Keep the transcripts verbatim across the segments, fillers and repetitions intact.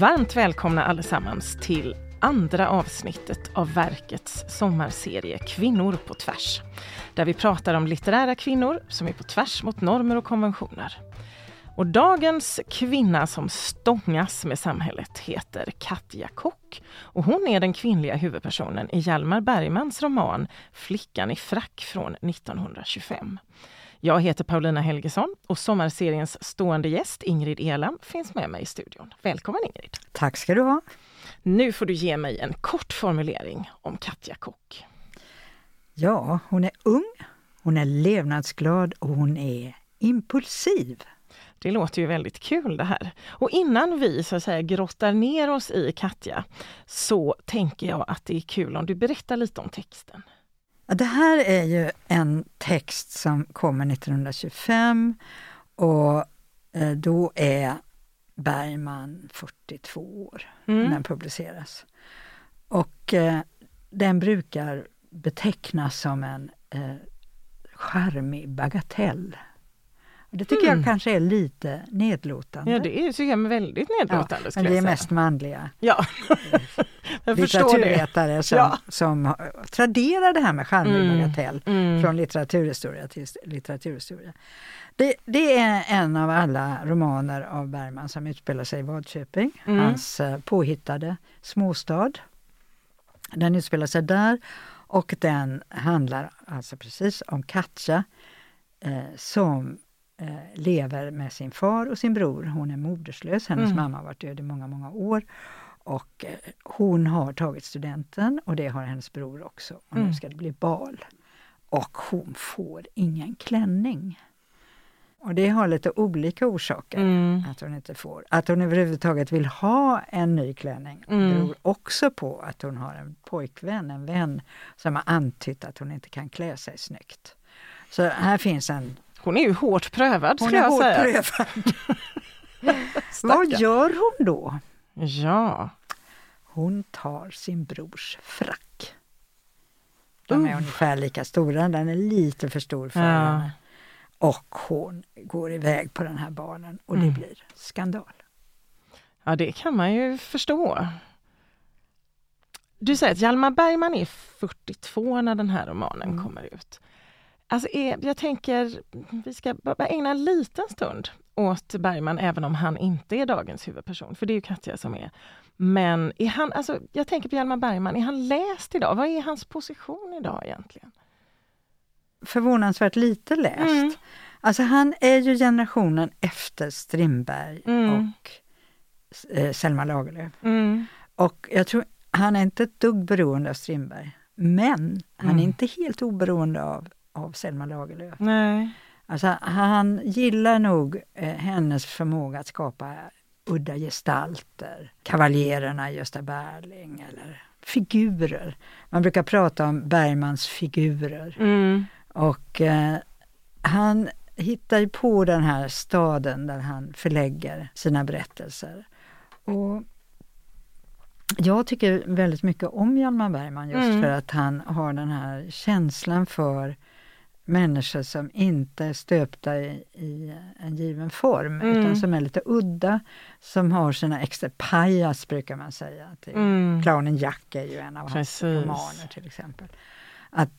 Varmt välkomna allesammans till andra avsnittet av Verkets sommarserie Kvinnor på tvärs. Där vi pratar om litterära kvinnor som är på tvärs mot normer och konventioner. Och dagens kvinna som stångas med samhället heter Katja Kock. Och hon är den kvinnliga huvudpersonen i Hjalmar Bergmans roman Flickan i frack från nittonhundratjugofem. Jag heter Paulina Helgeson och sommarseriens stående gäst Ingrid Elam finns med mig i studion. Välkommen Ingrid. Tack ska du ha. Nu får du ge mig en kort formulering om Katja Kock. Ja, hon är ung, hon är levnadsglad och hon är impulsiv. Det låter ju väldigt kul det här. Och innan vi så att säga grottar ner oss i Katja så tänker jag att det är kul om du berättar lite om texten. Det här är ju en text som kommer nittonhundratjugofem och då är Bergman fyrtiotvå år mm. när den publiceras. Och eh, den brukar betecknas som en eh, charmig bagatell. Och det tycker mm. jag kanske är lite nedlåtande. Ja, det är ju väldigt nedlåtande. Ja, men det är mest manliga. Ja. Jag litteraturvetare det. Som, ja. som traderar det här med charmig mm. bagatell mm. från litteraturhistoria till litteraturhistoria. Det, det är en av alla romaner av Bergman som utspelar sig i Vadköping, mm. hans påhittade småstad. Den utspelar sig där och den handlar alltså precis om Katja eh, som eh, lever med sin far och sin bror. Hon är moderslös, hennes mm. mamma har varit död i många, många år. Och hon har tagit studenten och det har hennes bror också. Och nu ska det bli bal. Och hon får ingen klänning. Och det har lite olika orsaker mm. att hon inte får. Att hon överhuvudtaget vill ha en ny klänning mm. beror också på att hon har en pojkvän, en vän som har antytt att hon inte kan klä sig snyggt. Så här finns en... Hon är ju hårt prövad, hon skulle jag hårt säga. Prövad. Vad gör hon då? Ja. Hon tar sin brors frack. De är uh. ungefär lika stora. Den är lite för stor för ja. henne. Och hon går iväg på den här barnen. Och det mm. blir skandal. Ja, det kan man ju förstå. Du säger att Hjalmar Bergman är fyrtiotvå när den här romanen mm. kommer ut. Alltså är, jag tänker vi ska bara ägna en liten stund åt Bergman även om han inte är dagens huvudperson. För det är ju Katja som är. Men är han, alltså, jag tänker på Hjalmar Bergman. Är han läst idag? Vad är hans position idag egentligen? Förvånansvärt lite läst. Mm. Alltså han är ju generationen efter Strindberg mm. och eh, Selma Lagerlöf. Mm. Och jag tror han är inte ett dugg beroende av Strindberg. Men han mm. är inte helt oberoende av av Selma Lagerlöf. Nej. Alltså, han gillar nog eh, hennes förmåga att skapa udda gestalter. Kavaljererna, Gösta Berling eller figurer. Man brukar prata om Bergmans figurer. Mm. Och eh, han hittar ju på den här staden där han förlägger sina berättelser. Och jag tycker väldigt mycket om Hjalmar Bergman just mm. för att han har den här känslan för människor som inte är stöpta i, i en given form mm. utan som är lite udda, som har sina extra pajas brukar man säga. Mm. Klanen Jack är ju en av hans romaner till exempel. Att,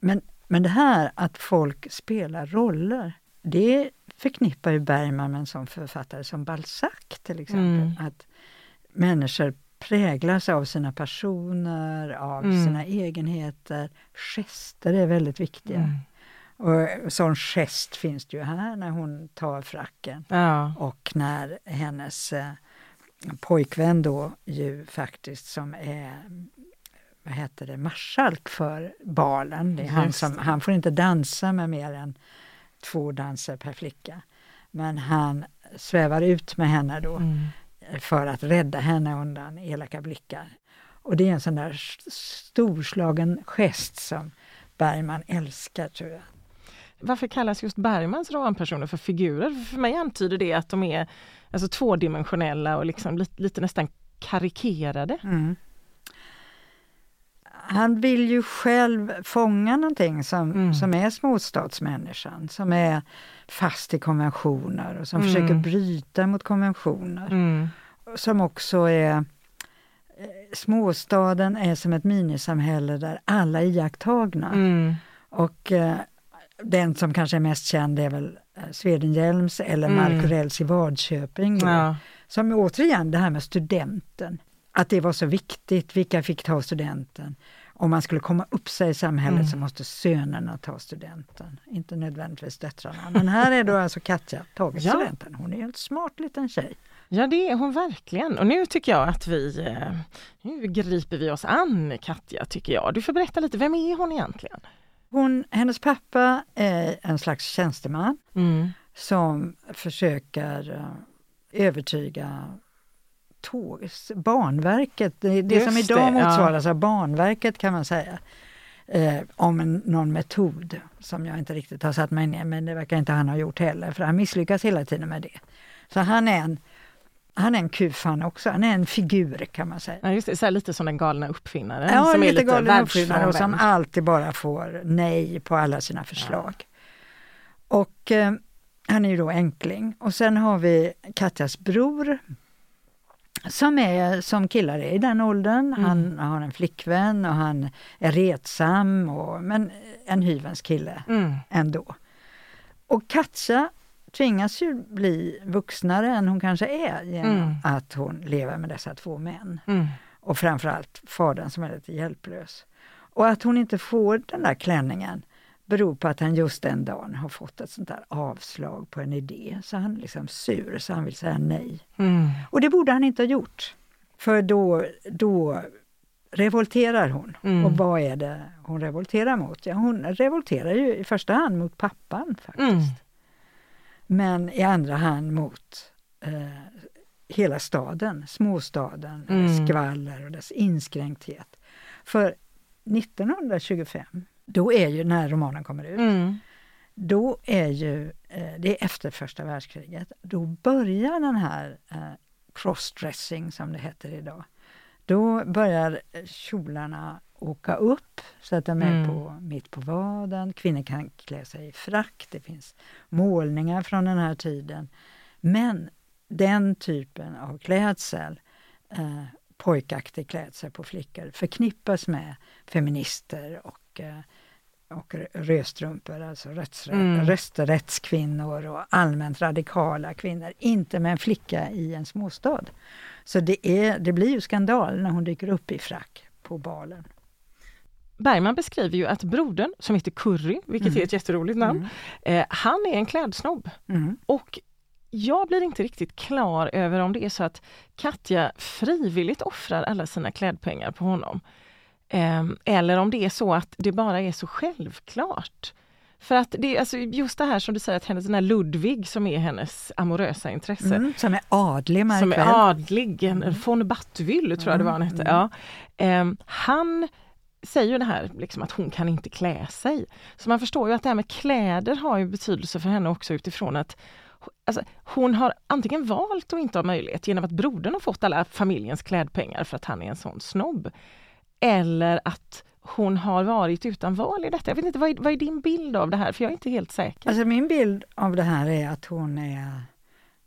men, men det här att folk spelar roller, det förknippar ju Bergman med en sån författare som Balzac till exempel. Mm. Att människor präglas av sina personer, av mm. sina egenheter. Gester är väldigt viktiga. Mm. Och sån gest finns det ju här när hon tar fracken. Ja. Och när hennes eh, pojkvän då ju faktiskt som är, vad heter det, marskalk för balen. Det är han, som, han får inte dansa med mer än två danser per flicka. Men han svävar ut med henne då mm. för att rädda henne undan elaka blickar. Och det är en sån där storslagen gest som Bergman älskar, tror jag. Varför kallas just Bergmans romanpersoner för figurer? För mig antyder det att de är alltså tvådimensionella och liksom lite, lite nästan karikerade. Mm. Han vill ju själv fånga någonting som, mm. som är småstadsmänniskan, som är fast i konventioner och som mm. försöker bryta mot konventioner. Mm. som också är... Småstaden är som ett minisamhälle där alla är iakttagna. Mm. Och eh, den som kanske är mest känd är väl Sveden Hjelms eller mm. Markurells i Vadköping. Ja. Som återigen det här med studenten. Att det var så viktigt, vilka fick ta studenten. Om man skulle komma upp sig i samhället mm. så måste sönerna ta studenten. Inte nödvändigtvis döttrarna. Men här är då alltså Katja tagit ja. studenten. Hon är en smart liten tjej. Ja, det är hon verkligen. Och nu tycker jag att vi, nu griper vi oss an Katja tycker jag. Du får berätta lite, vem är hon egentligen? Hon, hennes pappa är en slags tjänsteman mm. som försöker övertyga tåg, barnverket, det, det som idag det, motsvaras ja. av barnverket kan man säga. Eh, om en, någon metod som jag inte riktigt har satt mig ner, men det verkar inte han ha gjort heller för han misslyckas hela tiden med det. Så han är en Han är en kufan också. Han är en figur kan man säga. Ja, just det. Så här lite som den galna uppfinnaren. Ja, som lite, är lite galna uppfinnare och som alltid bara får nej på alla sina förslag. Ja. Och eh, han är ju då enkling. Och sen har vi Katjas bror som är som killar är i den åldern. Mm. Han har en flickvän och han är retsam och, men en hyvens kille mm. ändå. Och Katja tvingas ju bli vuxnare än hon kanske är genom mm. att hon lever med dessa två män. Mm. Och framförallt fadern som är lite hjälplös. Och att hon inte får den där klänningen beror på att han just den dagen har fått ett sånt där avslag på en idé. Så han är liksom sur, så han vill säga nej. Mm. Och det borde han inte ha gjort. För då, då revolterar hon. Mm. Och vad är det hon revolterar mot? Ja, hon revolterar ju i första hand mot pappan faktiskt. Mm. Men i andra hand mot eh, hela staden, småstaden, mm. dess skvaller och dess inskränkthet. För nittonhundratjugofem, då är ju, när romanen kommer ut, mm. då är ju, eh, det är efter första världskriget, då börjar den här eh, crossdressing som det heter idag. Då börjar kjolarna åka upp så att de är mm. på, mitt på vaden. Kvinnor kan klä sig i frack. Det finns målningar från den här tiden. Men den typen av klädsel, eh, pojkaktig klädsel på flickor, förknippas med feminister och, eh, och rödstrumpor, alltså rösträtt, mm. rösträttskvinnor och allmänt radikala kvinnor. Inte med en flicka i en småstad. Så det, är, det blir ju skandal när hon dyker upp i frack på balen. Bergman beskriver ju att brodern, som heter Curry, vilket mm. är ett jätteroligt namn, mm. eh, han är en klädsnobb. Mm. Och jag blir inte riktigt klar över om det är så att Katja frivilligt offrar alla sina klädpengar på honom. Eh, eller om det är så att det bara är så självklart. För att det är alltså just det här som du säger, att hennes, den här Ludvig som är hennes amorösa intresse. Mm, som är adlig. Markväl. Som är adlig, mm. von Batville tror jag det var han hette. Mm. Ja. Eh, han... säger ju det här liksom, att hon kan inte klä sig. Så man förstår ju att det här med kläder har ju betydelse för henne också utifrån att alltså, hon har antingen valt att inte ha möjlighet genom att brodern har fått alla familjens klädpengar för att han är en sån snobb. Eller att hon har varit utan val i detta. Jag vet inte, vad är, vad är din bild av det här? För jag är inte helt säker. Alltså min bild av det här är att hon är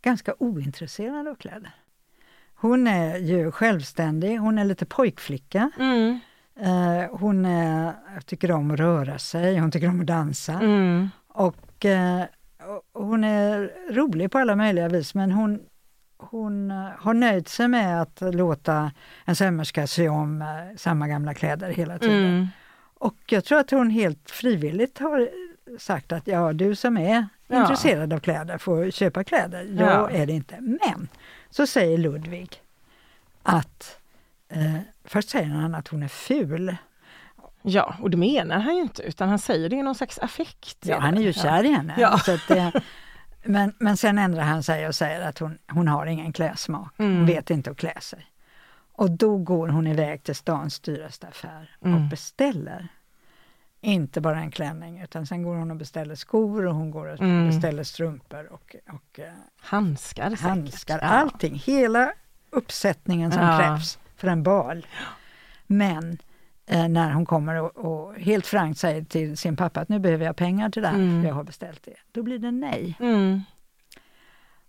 ganska ointresserad av kläder. Hon är ju självständig. Hon är lite pojkflicka. Mm. Eh, hon eh, tycker om att röra sig, hon tycker om att dansa mm. och eh, hon är rolig på alla möjliga vis, men hon, hon eh, har nöjt sig med att låta en sömmerska sy om eh, samma gamla kläder hela tiden mm. och jag tror att hon helt frivilligt har sagt att ja, du som är ja. intresserad av kläder får köpa kläder, jag ja. är det inte. Men så säger Ludvig att eh, först säger han att hon är ful. Ja, och det menar han ju inte, utan han säger det i någon slags affekt. Ja, han är ju kär i henne. Ja. Så att det, men, men sen ändrar han sig och säger att hon, hon har ingen klädsmak. Mm. Hon vet inte att klä sig. Och då går hon iväg till stans dyraste affär och mm. beställer. Inte bara en klänning, utan sen går hon och beställer skor och hon går och mm. beställer strumpor och, och handskar. Handskar, säkert. Allting. Hela uppsättningen som ja. krävs för en bal. Men eh, när hon kommer och, och helt frankt säger till sin pappa att nu behöver jag pengar till det här, mm. jag har beställt det. Då blir det nej. Mm.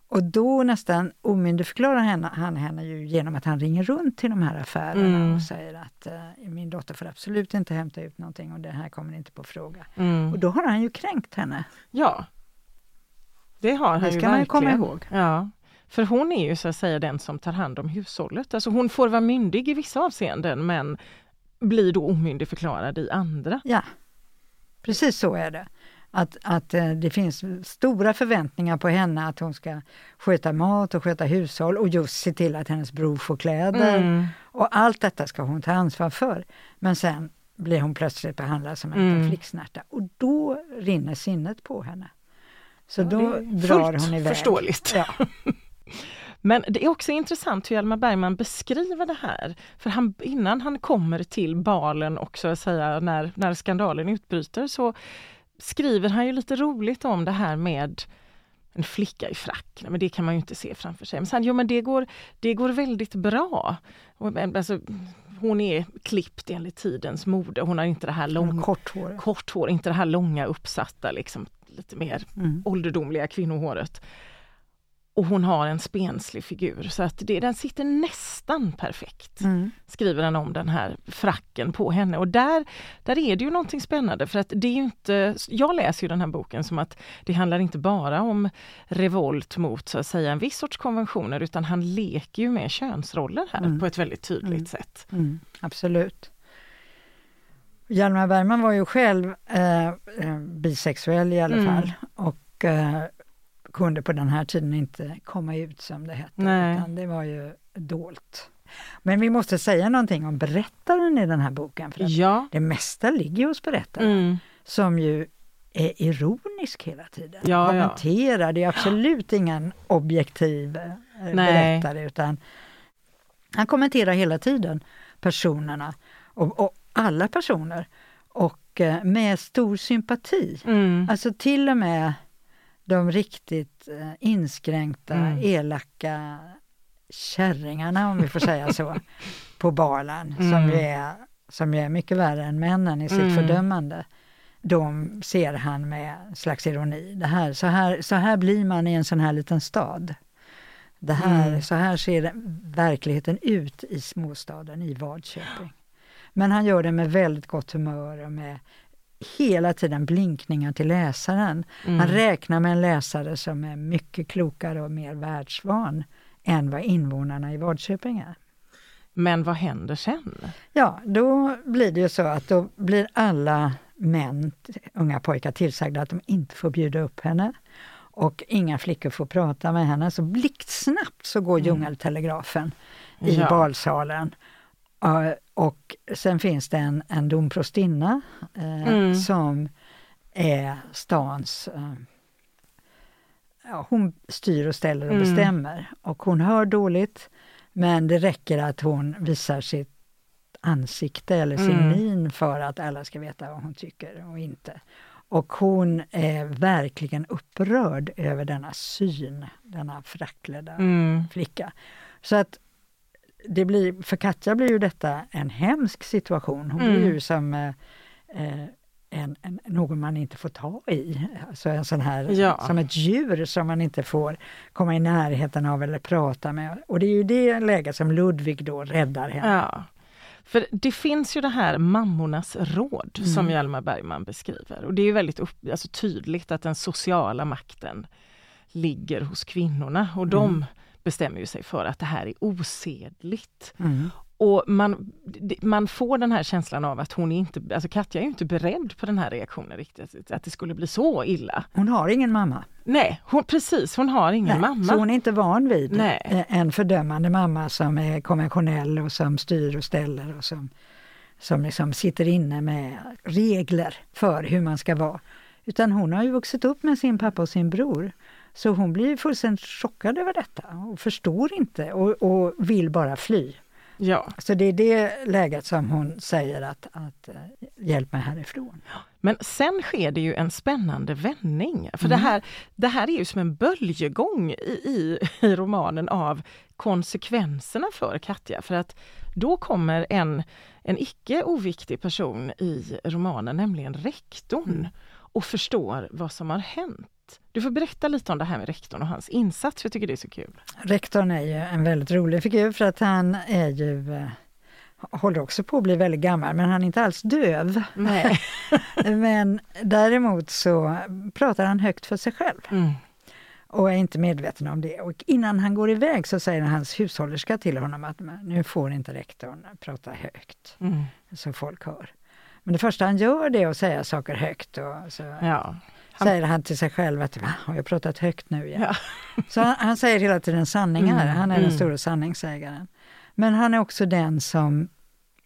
Och då nästan omyndigförklarar henne, han henne ju genom att han ringer runt till de här affärerna mm. och säger att eh, min dotter får absolut inte hämta ut någonting och det här kommer inte på fråga. Mm. Och då har han ju kränkt henne. Ja, det har han det ju verkligen. Det ska man ju komma ihåg. Ja. För hon är ju så att säga den som tar hand om hushållet. Alltså hon får vara myndig i vissa avseenden men blir då omyndigförklarad i andra. Ja, precis så är det. Att, att det finns stora förväntningar på henne att hon ska sköta mat och sköta hushåll och just se till att hennes bror får kläder. Mm. Och allt detta ska hon ta ansvar för. Men sen blir hon plötsligt behandlad som en mm. flicksnärta. Och då rinner sinnet på henne. Så ja, då drar hon iväg. Förståeligt. Ja. Men det är också intressant hur Hjalmar Bergman beskriver det här. För han, innan han kommer till balen och så att säga när, när skandalen utbryter så skriver han ju lite roligt om det här med en flicka i frack. Men det kan man ju inte se framför sig. Men sen, jo men det går, det går väldigt bra. Och, alltså, hon är klippt enligt tidens mode. Hon har inte det här långa, kort hår. Kort hår, inte det här långa uppsatta, liksom, lite mer mm. ålderdomliga kvinnohåret. Och hon har en spenslig figur. Så att det, den sitter nästan perfekt. Mm. Skriver han om den här fracken på henne. Och där, där är det ju någonting spännande. För att det är ju inte... Jag läser ju den här boken som att det handlar inte bara om revolt mot så att säga en viss sorts konventioner. Utan han leker ju med könsroller här mm. på ett väldigt tydligt mm. sätt. Mm. Absolut. Hjalmar Bergman var ju själv eh, bisexuell i alla mm. fall. Och... Eh, kunde på den här tiden inte komma ut som det hette. Nej. Utan det var ju dolt. Men vi måste säga någonting om berättaren i den här boken. För att ja. det mesta ligger hos berättaren. Mm. Som ju är ironisk hela tiden. Ja, kommenterar. Ja. Det är absolut ingen objektiv Nej. berättare. Utan han kommenterar hela tiden personerna. Och, och alla personer. Och med stor sympati. Mm. Alltså till och med de riktigt inskränkta, mm. elaka kärringarna, om vi får säga så, på balen, mm. som, ju är, som ju är mycket värre än männen i sitt mm. fördömande. De ser han med slags ironi. Det här, så, här, så här blir man i en sån här liten stad. Det här, mm. Så här ser verkligheten ut i småstaden, i Vadköping. Men han gör det med väldigt gott humör och med hela tiden blinkningar till läsaren. Mm. Han räknar med en läsare som är mycket klokare och mer världsvan än vad invånarna i Vadköping är. Men vad händer sen? Ja, då blir det ju så att då blir alla män, unga pojkar, tillsagda att de inte får bjuda upp henne. Och inga flickor får prata med henne. Så blixtsnabbt så går mm. djungeltelegrafen i ja. balsalen. Uh, och sen finns det en, en domprostinna eh, mm. som är stans... Eh, ja, hon styr och ställer och mm. bestämmer. Och hon hör dåligt, men det räcker att hon visar sitt ansikte eller sin mm. min för att alla ska veta vad hon tycker och inte. Och hon är verkligen upprörd över denna syn, denna frackledda mm. flicka. Så att det blir, för Katja blir ju detta en hemsk situation. Hon mm. blir ju som eh, en, en, någon man inte får ta i. Alltså en sån här, ja. som ett djur som man inte får komma i närheten av eller prata med. Och det är ju det läget som Ludvig då räddar henne. Ja. För det finns ju det här mammornas råd mm. som Hjalmar Bergman beskriver. Och det är ju väldigt upp, alltså tydligt att den sociala makten ligger hos kvinnorna. Och de... Mm. bestämmer ju sig för att det här är osedligt. Mm. Och man, man får den här känslan av att hon är inte, alltså Katja är ju inte beredd på den här reaktionen riktigt, att det skulle bli så illa. Hon har ingen mamma. Nej, hon, precis, hon har ingen Nej, mamma. Så hon är inte van vid Nej. en fördömande mamma som är konventionell och som styr och ställer och som, som liksom sitter inne med regler för hur man ska vara. Utan hon har ju vuxit upp med sin pappa och sin bror. Så hon blir fullständigt chockad över detta och förstår inte och, och vill bara fly. Ja. Så det är det läget som hon säger att, att hjälp mig härifrån. Men sen sker det ju en spännande vändning. För mm. det, här, det här är ju som en böljegång i, i, i romanen av konsekvenserna för Katja. För att då kommer en, en icke oviktig person i romanen, nämligen rektorn. Mm. och förstår vad som har hänt. Du får berätta lite om det här med rektorn och hans insats, för jag tycker det är så kul. Rektorn är ju en väldigt rolig figur, för att han är ju... håller också på att bli väldigt gammal, men han är inte alls döv. Nej. Men däremot så pratar han högt för sig själv. Mm. Och är inte medveten om det. Och innan han går iväg så säger hans hushållerska till honom att nu får inte rektorn prata högt. Mm. Så folk hör. Men det första han gör det är att säga saker högt. Och så ja. han... säger han till sig själv att har jag pratat högt nu igen? Ja. Så han, han säger hela tiden sanningar. Mm. Han är mm. den stora sanningssägaren. Men han är också den som,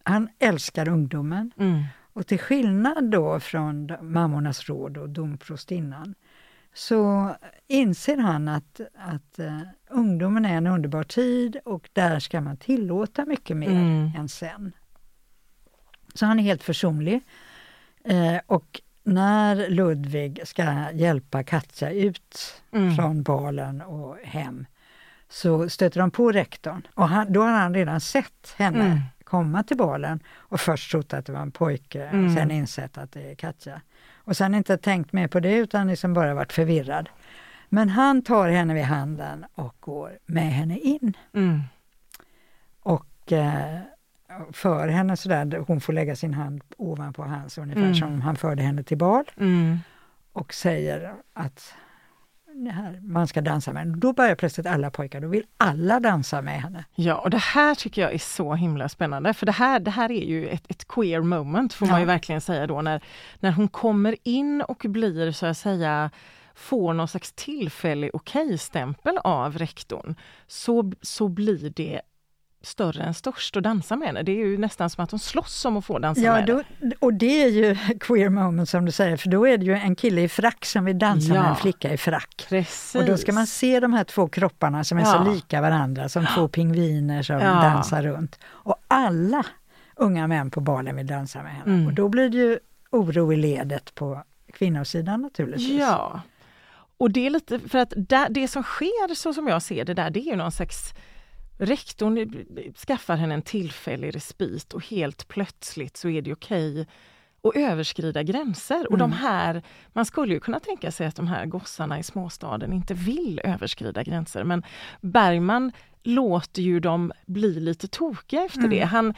han älskar ungdomen. Mm. Och till skillnad då från mammornas råd och domprostinnan, så inser han att, att uh, ungdomen är en underbar tid, och där ska man tillåta mycket mer mm. än sen. Så han är helt försonlig. Uh, och när Ludvig ska hjälpa Katja ut mm. från balen och hem, så stöter de på rektorn. Och han, då har han redan sett henne mm. komma till balen. Och först trott att det var en pojke. Mm. Och sen insett att det är Katja. Och sen inte tänkt mer på det, utan liksom bara varit förvirrad. Men han tar henne vid handen och går med henne in. Mm. Och eh, för henne sådär. Hon får lägga sin hand ovanpå hans. Ungefär mm. som han förde henne till bal. Mm. Och säger att... Här, man ska dansa med. Då börjar plötsligt alla pojkar, då vill alla dansa med henne. Ja, och det här tycker jag är så himla spännande, för det här, det här är ju ett, ett queer moment, får ja. man ju verkligen säga då, när, när hon kommer in och blir, så att säga, får någon slags tillfällig okej-stämpel av rektorn, så, så blir det större än störst att dansa med henne. Det är ju nästan som att hon slåss om att få dansa ja, med då, henne. Och det är ju queer moment som du säger, för då är det ju en kille i frack som vill dansa ja, med en flicka i frack. Precis. Och då ska man se de här två kropparna som är ja. så lika varandra, som två pingviner som ja. dansar runt. Och alla unga män på balen vill dansa med henne. Mm. Och då blir det ju oro i ledet på kvinnosidan naturligtvis. Ja, och det är lite, för att där, det som sker så som jag ser det där, det är ju någon slags... Rektorn skaffar henne en tillfällig respit, och helt plötsligt så är det okej att överskrida gränser. Mm. Och de här, man skulle ju kunna tänka sig att de här gossarna i småstaden inte vill överskrida gränser. Men Bergman låter ju dem bli lite tokiga efter mm. det. Han,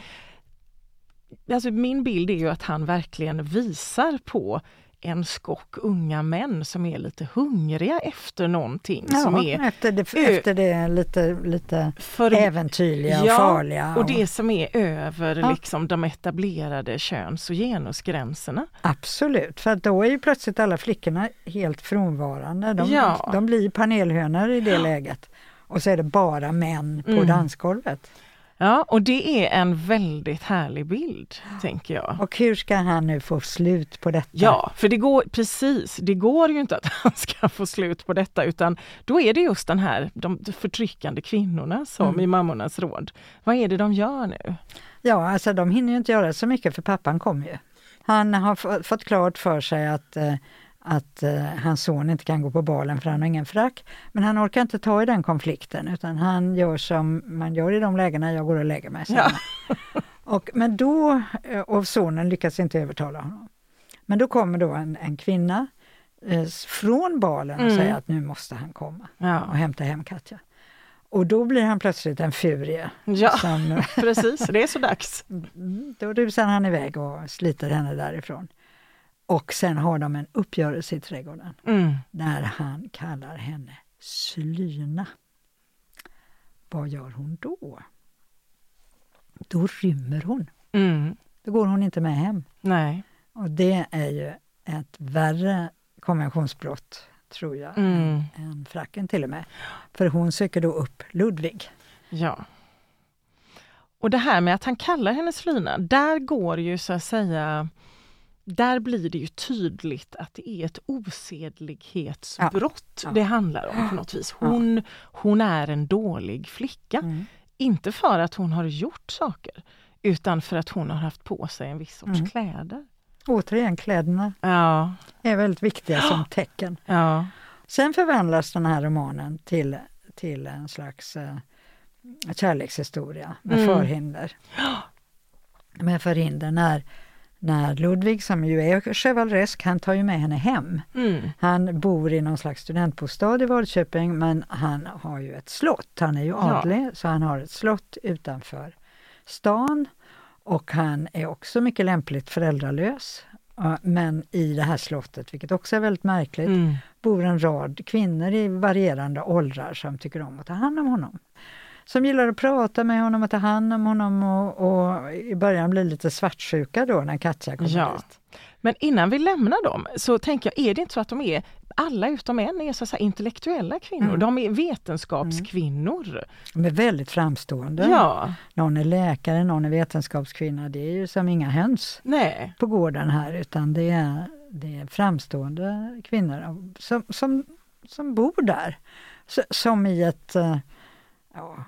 alltså min bild är ju att han verkligen visar på en skock unga män som är lite hungriga efter någonting. Ja, som är, efter det, efter det lite, lite för, äventyrliga och ja, farliga. Och, och det som är över ja. liksom, de etablerade köns- och genusgränserna. Absolut, för då är ju plötsligt alla flickorna helt frånvarande. De, ja. de blir panelhönor i det ja. läget. Och så är det bara män på mm. dansgolvet. Ja, och det är en väldigt härlig bild, tänker jag. Och hur ska han nu få slut på detta? Ja, för det går, precis, det går ju inte att han ska få slut på detta, utan då är det just den här, de förtryckande kvinnorna som mm. i mammornas råd. Vad är det de gör nu? Ja, alltså de hinner ju inte göra så mycket, för pappan kom ju. Han har f- fått klart för sig att... Eh, att eh, hans son inte kan gå på balen för han har ingen frack. Men han orkar inte ta i den konflikten, utan han gör som man gör i de lägena, jag går och lägger mig. Ja. Och, men då, och sonen lyckas inte övertala honom. Men då kommer då en, en kvinna eh, från balen och mm. säger att nu måste han komma ja. och hämta hem Katja. Och då blir han plötsligt en furie. Ja, som, precis. Det är så dags. Då rusar han iväg och sliter henne därifrån. Och sen har de en uppgörelse i trädgården. Mm. Där han kallar henne slyna. Vad gör hon då? Då rymmer hon. Mm. Då går hon inte med hem. Nej. Och det är ju ett värre konventionsbrott, tror jag. Mm. Än fracken till och med. För hon söker då upp Ludvig. Ja. Och det här med att han kallar henne slyna. Där går ju så att säga... Där blir det ju tydligt att det är ett osedlighetsbrott ja. det handlar om på något vis. Hon, ja. hon är en dålig flicka. Mm. Inte för att hon har gjort saker, utan för att hon har haft på sig en viss sorts mm. kläder. Återigen, kläderna ja. är väldigt viktiga som tecken. Ja. Sen förvandlas den här romanen till, till en slags eh, kärlekshistoria med mm. förhinder. Med förhinder när... när Ludvig, som ju är chevaleresk, han tar ju med henne hem. Mm. Han bor i någon slags studentbostad i Vadköping, men han har ju ett slott. Han är ju adlig, ja. Så han har ett slott utanför stan. Och han är också mycket lämpligt föräldralös. Men i det här slottet, vilket också är väldigt märkligt, mm. bor en rad kvinnor i varierande åldrar som tycker om att ta hand om honom. Som gillar att prata med honom och ta hand om honom och, och i början blir lite svartsjuka då när Katja kommer ja. dit. Men innan vi lämnar dem så tänker jag, är det inte så att de är, alla utom en är så här intellektuella kvinnor, mm. de är vetenskapskvinnor. Mm. De är väldigt framstående. Ja. Någon är läkare, någon är vetenskapskvinna, det är ju som inga höns Nej. på gården här, utan det är, det är framstående kvinnor som, som, som bor där. Som i ett... Ja.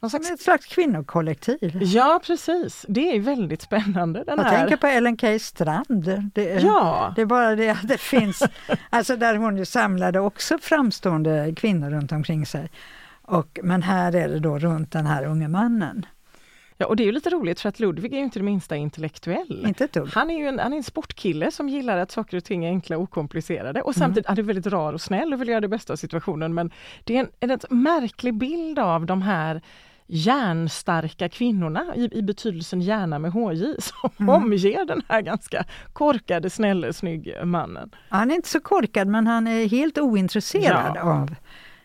Någon slags... ett slags kvinnokollektiv. Ja, precis. Det är väldigt spännande. Den Jag här... tänker på Ellen Key strand. Det är, ja. det är bara det att det finns... alltså där hon ju samlade också framstående kvinnor runt omkring sig. Och, men här är det då runt den här unge mannen. Ja, och det är ju lite roligt för att Ludvig är ju inte det minsta intellektuell. Inte han är ju en, han är en sportkille som gillar att saker och ting är enkla och okomplicerade. Och samtidigt mm. han är väldigt rar och snäll och vill göra det bästa av situationen. Men det är en, en, en märklig bild av de här hjärnstarka kvinnorna i, i betydelsen hjärna med H J som mm. omger den här ganska korkade, snälla, snygga mannen. Han är inte så korkad, men han är helt ointresserad ja. av...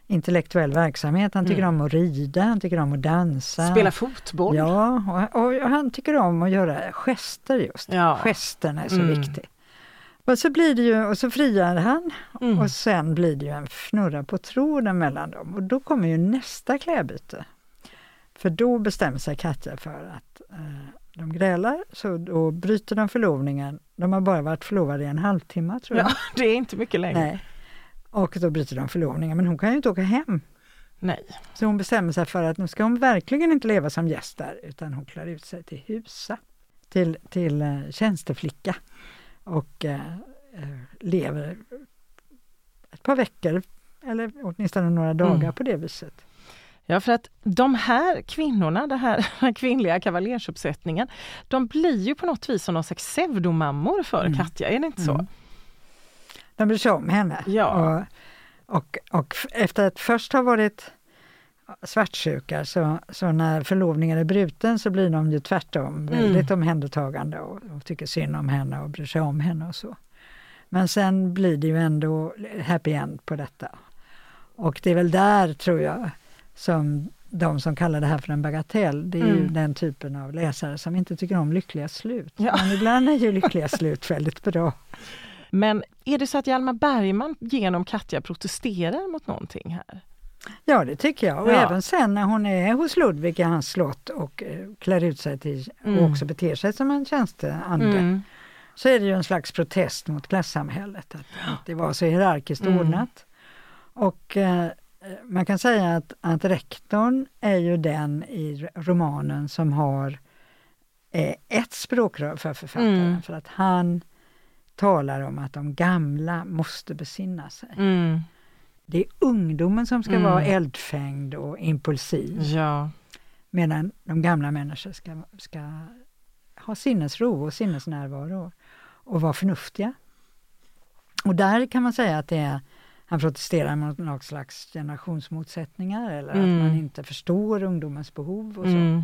intellektuell verksamhet. Han tycker mm. om att rida, han tycker om att dansa. Spela fotboll. Ja, och, och han tycker om att göra gester just. Ja. Gesterna är så mm. viktiga. Och så blir det ju, och så friar han mm. och sen blir det ju en fnurra på tråden mellan dem. Och då kommer ju nästa klädbyte. För då bestämmer sig Katja för att eh, de grälar, så då bryter de förlovningen. De har bara varit förlovade i en halvtimme, tror jag. Ja, det är inte mycket längre. Nej. Och då bryter de förlovningen, men hon kan ju inte åka hem. Nej. Så hon bestämmer sig för att nu ska hon verkligen inte leva som gäst där, utan hon klär ut sig till husa, till, till uh, tjänsteflicka. Och uh, uh, lever ett par veckor, eller åtminstone några dagar mm. på det viset. Ja, för att de här kvinnorna, den här, här kvinnliga kavaljersuppsättningen, de blir ju på något vis som någon slags pseudomammor för mm. Katja, är det inte mm. så? De bryr sig om henne. Ja. Och, och, och efter att först ha varit svartsjuka så, så när förlovningen är bruten så blir de ju tvärtom mm. väldigt omhändertagande och, och tycker synd om henne och bryr sig om henne och så. Men sen blir det ju ändå happy end på detta. Och det är väl där, tror jag, som de som kallar det här för en bagatell, det är mm. ju den typen av läsare som inte tycker om lyckliga slut. Ja. Men ibland är ju lyckliga slut väldigt bra. Men är det så att Hjalmar Bergman genom Katja protesterar mot någonting här? Ja, det tycker jag. Och ja. även sen när hon är hos Ludvig i hans slott och klär ut sig till, mm. och också beter sig som en tjänsteande. Mm. Så är det ju en slags protest mot klassamhället. Att, att det var så hierarkiskt mm. ordnat. Och eh, man kan säga att, att rektorn är ju den i romanen som har eh, ett språkrör för författaren. Mm. För att han... talar om att de gamla måste besinna sig. Mm. Det är ungdomen som ska mm. vara eldfängd och impulsiv. Ja. Medan de gamla människor ska, ska ha sinnesro och sinnesnärvaro och vara förnuftiga. Och där kan man säga att det är, han protesterar mot något slags generationsmotsättningar eller mm. att man inte förstår ungdomens behov och så. Mm.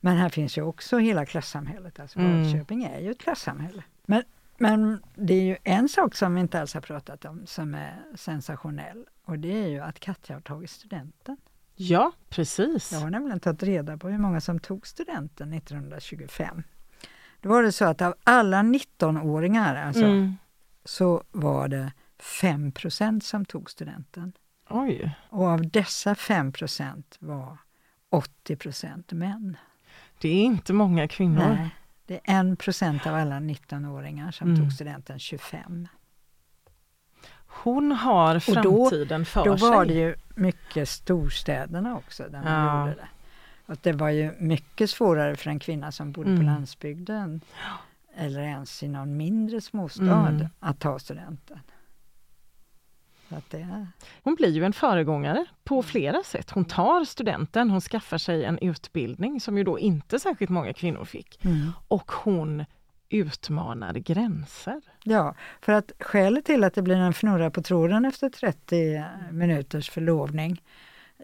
Men här finns ju också hela klassamhället. Alltså Vadköping mm. är ju ett klassamhälle. Men Men det är ju en sak som vi inte alls har pratat om som är sensationell. Och det är ju att Katja har tagit studenten. Ja, precis. Jag har nämligen tagit reda på hur många som tog studenten nittonhundratjugofem. Då var det så att av alla nittonåringar alltså, mm. så var det fem procent som tog studenten. Oj. Och av dessa fem procent var åttio procent män. Det är inte många kvinnor. Nej. Det är en procent av alla nittonåringar som mm. tog studenten tjugofem. Hon har framtiden då, för sig. Då var sig. Det ju mycket storstäderna också där man ja. gjorde det. Och det var ju mycket svårare för en kvinna som bodde mm. på landsbygden eller ens i någon mindre småstad mm. att ta studenten. Att det är. Hon blir ju en föregångare på flera sätt. Hon tar studenten, hon skaffar sig en utbildning som ju då inte särskilt många kvinnor fick. Mm. Och hon utmanar gränser. Ja, för att skälet till att det blir en fnurra på tråden efter trettio minuters förlovning,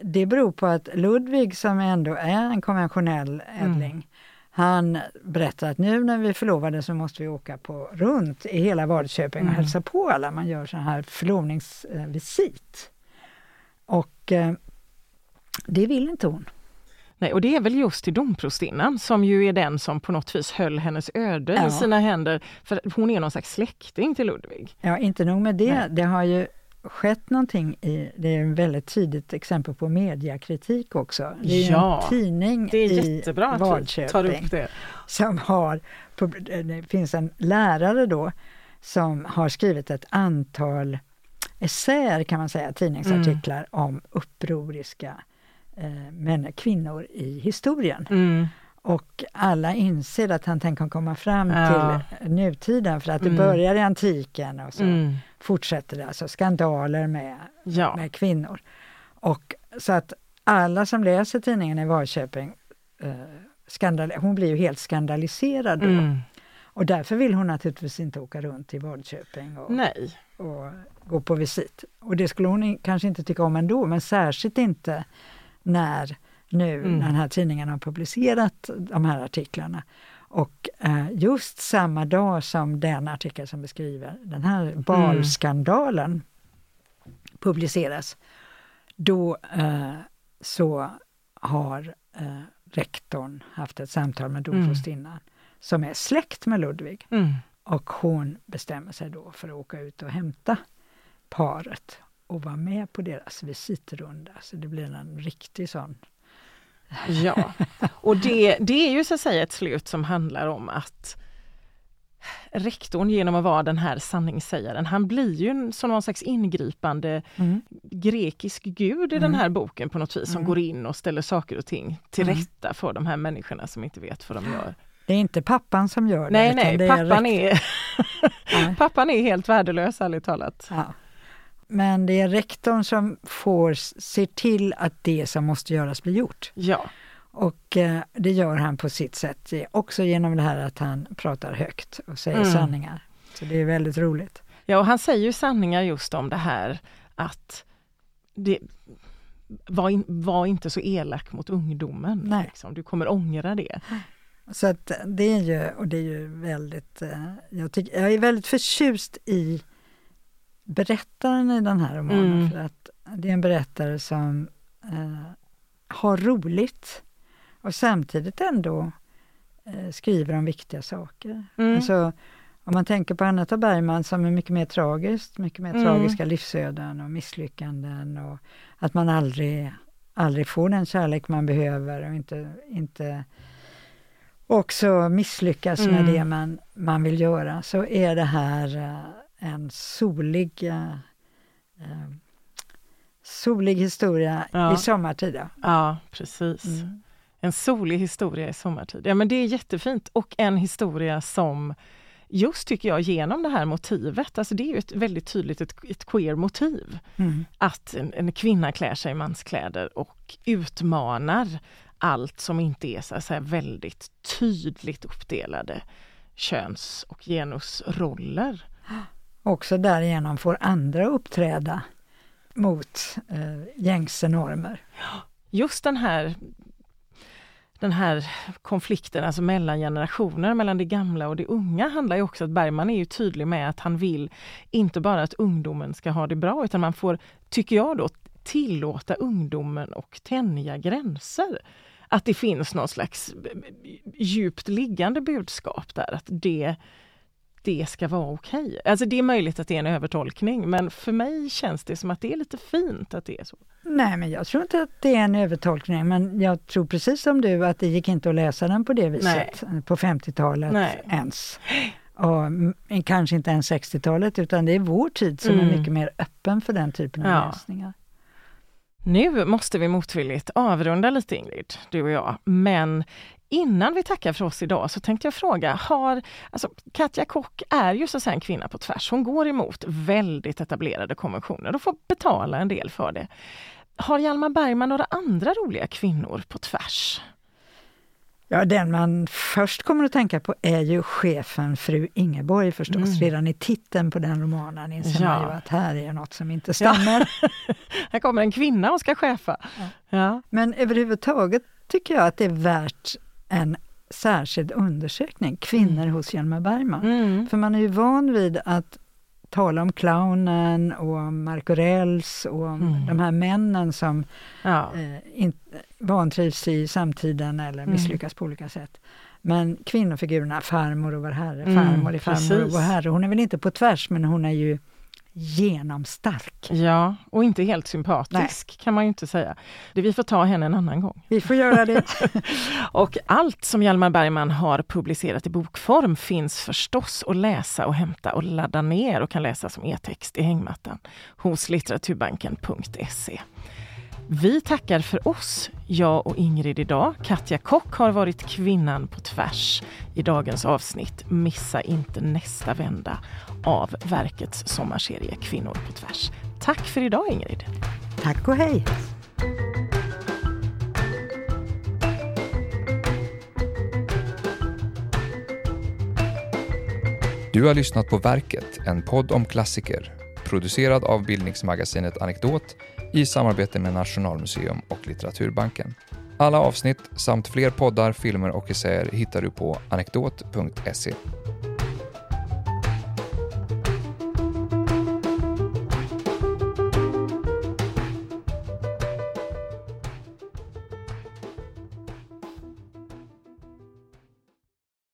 det beror på att Ludvig, som ändå är en konventionell ädling, mm. han berättar att nu när vi förlovade så måste vi åka på runt i hela Vadköping och mm. hälsa på alla. Man gör sån här förlovningsvisit. Och eh, det vill inte hon. Nej, och det är väl just till domprostinnan som ju är den som på något vis höll hennes öde ja. i sina händer. För hon är någon slags släkting till Ludvig. Ja, inte nog med det. Nej. Det har ju skett någonting i, det är en väldigt tidigt exempel på mediekritik också. Det är ja, en tidning i Vadköping det. som har, det finns en lärare då som har skrivit ett antal essäer kan man säga, tidningsartiklar mm. om upproriska eh, män, kvinnor i historien. Mm. Och alla inser att han tänker komma fram ja. till nutiden, för att det mm. börjar i antiken och så mm. fortsätter det. Alltså skandaler med, ja. med kvinnor. Och så att alla som läser tidningen i Vadköping, eh, skandal- hon blir ju helt skandaliserad då. Mm. Och därför vill hon naturligtvis inte åka runt i Vadköping och, Nej. och gå på visit. Och det skulle hon kanske inte tycka om ändå, men särskilt inte när... nu mm. när den här tidningen har publicerat de här artiklarna. Och eh, just samma dag som den artikel som beskriver den här balskandalen mm. publiceras, då eh, så har eh, rektorn haft ett samtal med domprostinnan mm. som är släkt med Ludvig. Mm. Och hon bestämmer sig då för att åka ut och hämta paret och vara med på deras visitrunda. Så det blir en riktig sån... Ja, och det, det är ju så att säga ett slut som handlar om att rektorn genom att vara den här sanningssägaren, han blir ju som någon slags ingripande mm. grekisk gud i mm. den här boken på något vis, som mm. går in och ställer saker och ting till rätta mm. för de här människorna som inte vet vad de gör. Det är inte pappan som gör det. Nej, nej, det pappan, är är... pappan är helt värdelös, ärligt talat. Ja. Men det är rektorn som får se till att det som måste göras blir gjort. Ja. Och eh, det gör han på sitt sätt. Också genom det här att han pratar högt och säger mm. sanningar. Så det är väldigt roligt. Ja, och han säger ju sanningar just om det här att det, var, in, var inte så elak mot ungdomen. Nej. Liksom. Du kommer ångra det. Så att det är ju, och det är ju väldigt, eh, jag, tycker, jag är väldigt förtjust i berättaren i den här romanen mm. för att det är en berättare som eh, har roligt och samtidigt ändå eh, skriver om viktiga saker. Mm. Alltså, om man tänker på Anekdot av Bergman som är mycket mer tragiskt, mycket mer mm. tragiska livsöden och misslyckanden och att man aldrig, aldrig får den kärlek man behöver och inte, inte också misslyckas mm. med det man, man vill göra, så är det här eh, en solig eh, solig historia ja. i sommartid. Ja, precis. Mm. En solig historia i sommartid. Ja, men det är jättefint. Och en historia som just, tycker jag, genom det här motivet, alltså det är ju ett väldigt tydligt ett, ett queer-motiv. Mm. Att en, en kvinna klär sig i manskläder och utmanar allt som inte är så här väldigt tydligt uppdelade köns- och genusroller. Också därigenom får andra uppträda mot eh, gängse normer. Just den här, den här konflikten alltså mellan generationer, mellan det gamla och det unga, handlar ju också att Bergman är ju tydlig med att han vill inte bara att ungdomen ska ha det bra, utan man får, tycker jag då, tillåta ungdomen och tänja gränser. Att det finns någon slags djupt liggande budskap där, att det det ska vara okej. Okay. Alltså det är möjligt att det är en övertolkning, men för mig känns det som att det är lite fint att det är så. Nej, men jag tror inte att det är en övertolkning, men jag tror precis som du att det gick inte att läsa den på det viset Nej. på femtiotalet Nej. ens. Och kanske inte ens sextiotalet, utan det är vår tid som mm. är mycket mer öppen för den typen av ja. läsningar. Nu måste vi motvilligt avrunda lite, Ingrid, du och jag, men innan vi tackar för oss idag så tänkte jag fråga, har, alltså Katja Kock är ju så att säga en kvinna på tvärs. Hon går emot väldigt etablerade konventioner och får betala en del för det. Har Hjalmar Bergman några andra roliga kvinnor på tvärs? Ja, den man först kommer att tänka på är ju chefen fru Ingeborg förstås. Mm. Redan i titeln på den romanen inser man ju att här är något som inte stämmer. Ja. Här kommer en kvinna och ska chefa. Ja. Ja. Men överhuvudtaget tycker jag att det är värt en särskild undersökning. Kvinnor mm. hos Hjalmar Bergman. Mm. För man är ju van vid att tala om clownen och om Markurells och om mm. de här männen som ja. eh, in, vantrivs i samtiden eller misslyckas mm. på olika sätt. Men kvinnofigurerna, farmor och vår herre, mm, farmor i farmor precis. Och vår herre. Hon är väl inte på tvärs, men hon är ju genomstark. Ja, och inte helt sympatisk Nej. Kan man ju inte säga. Det, vi får ta henne en annan gång. Vi får göra det. Och allt som Hjalmar Bergman har publicerat i bokform finns förstås att läsa och hämta och ladda ner och kan läsa som e-text i hängmattan hos litteraturbanken punkt se. Vi tackar för oss, jag och Ingrid idag. Katja Kock har varit kvinnan på tvärs i dagens avsnitt. Missa inte nästa vända av Verkets sommarserie Kvinnor på tvärs. Tack för idag, Ingrid. Tack och hej. Du har lyssnat på Verket, en podd om klassiker. Producerad av bildningsmagasinet Anekdot i samarbete med Nationalmuseum och Litteraturbanken. Alla avsnitt samt fler poddar, filmer och essäer hittar du på anekdot punkt se.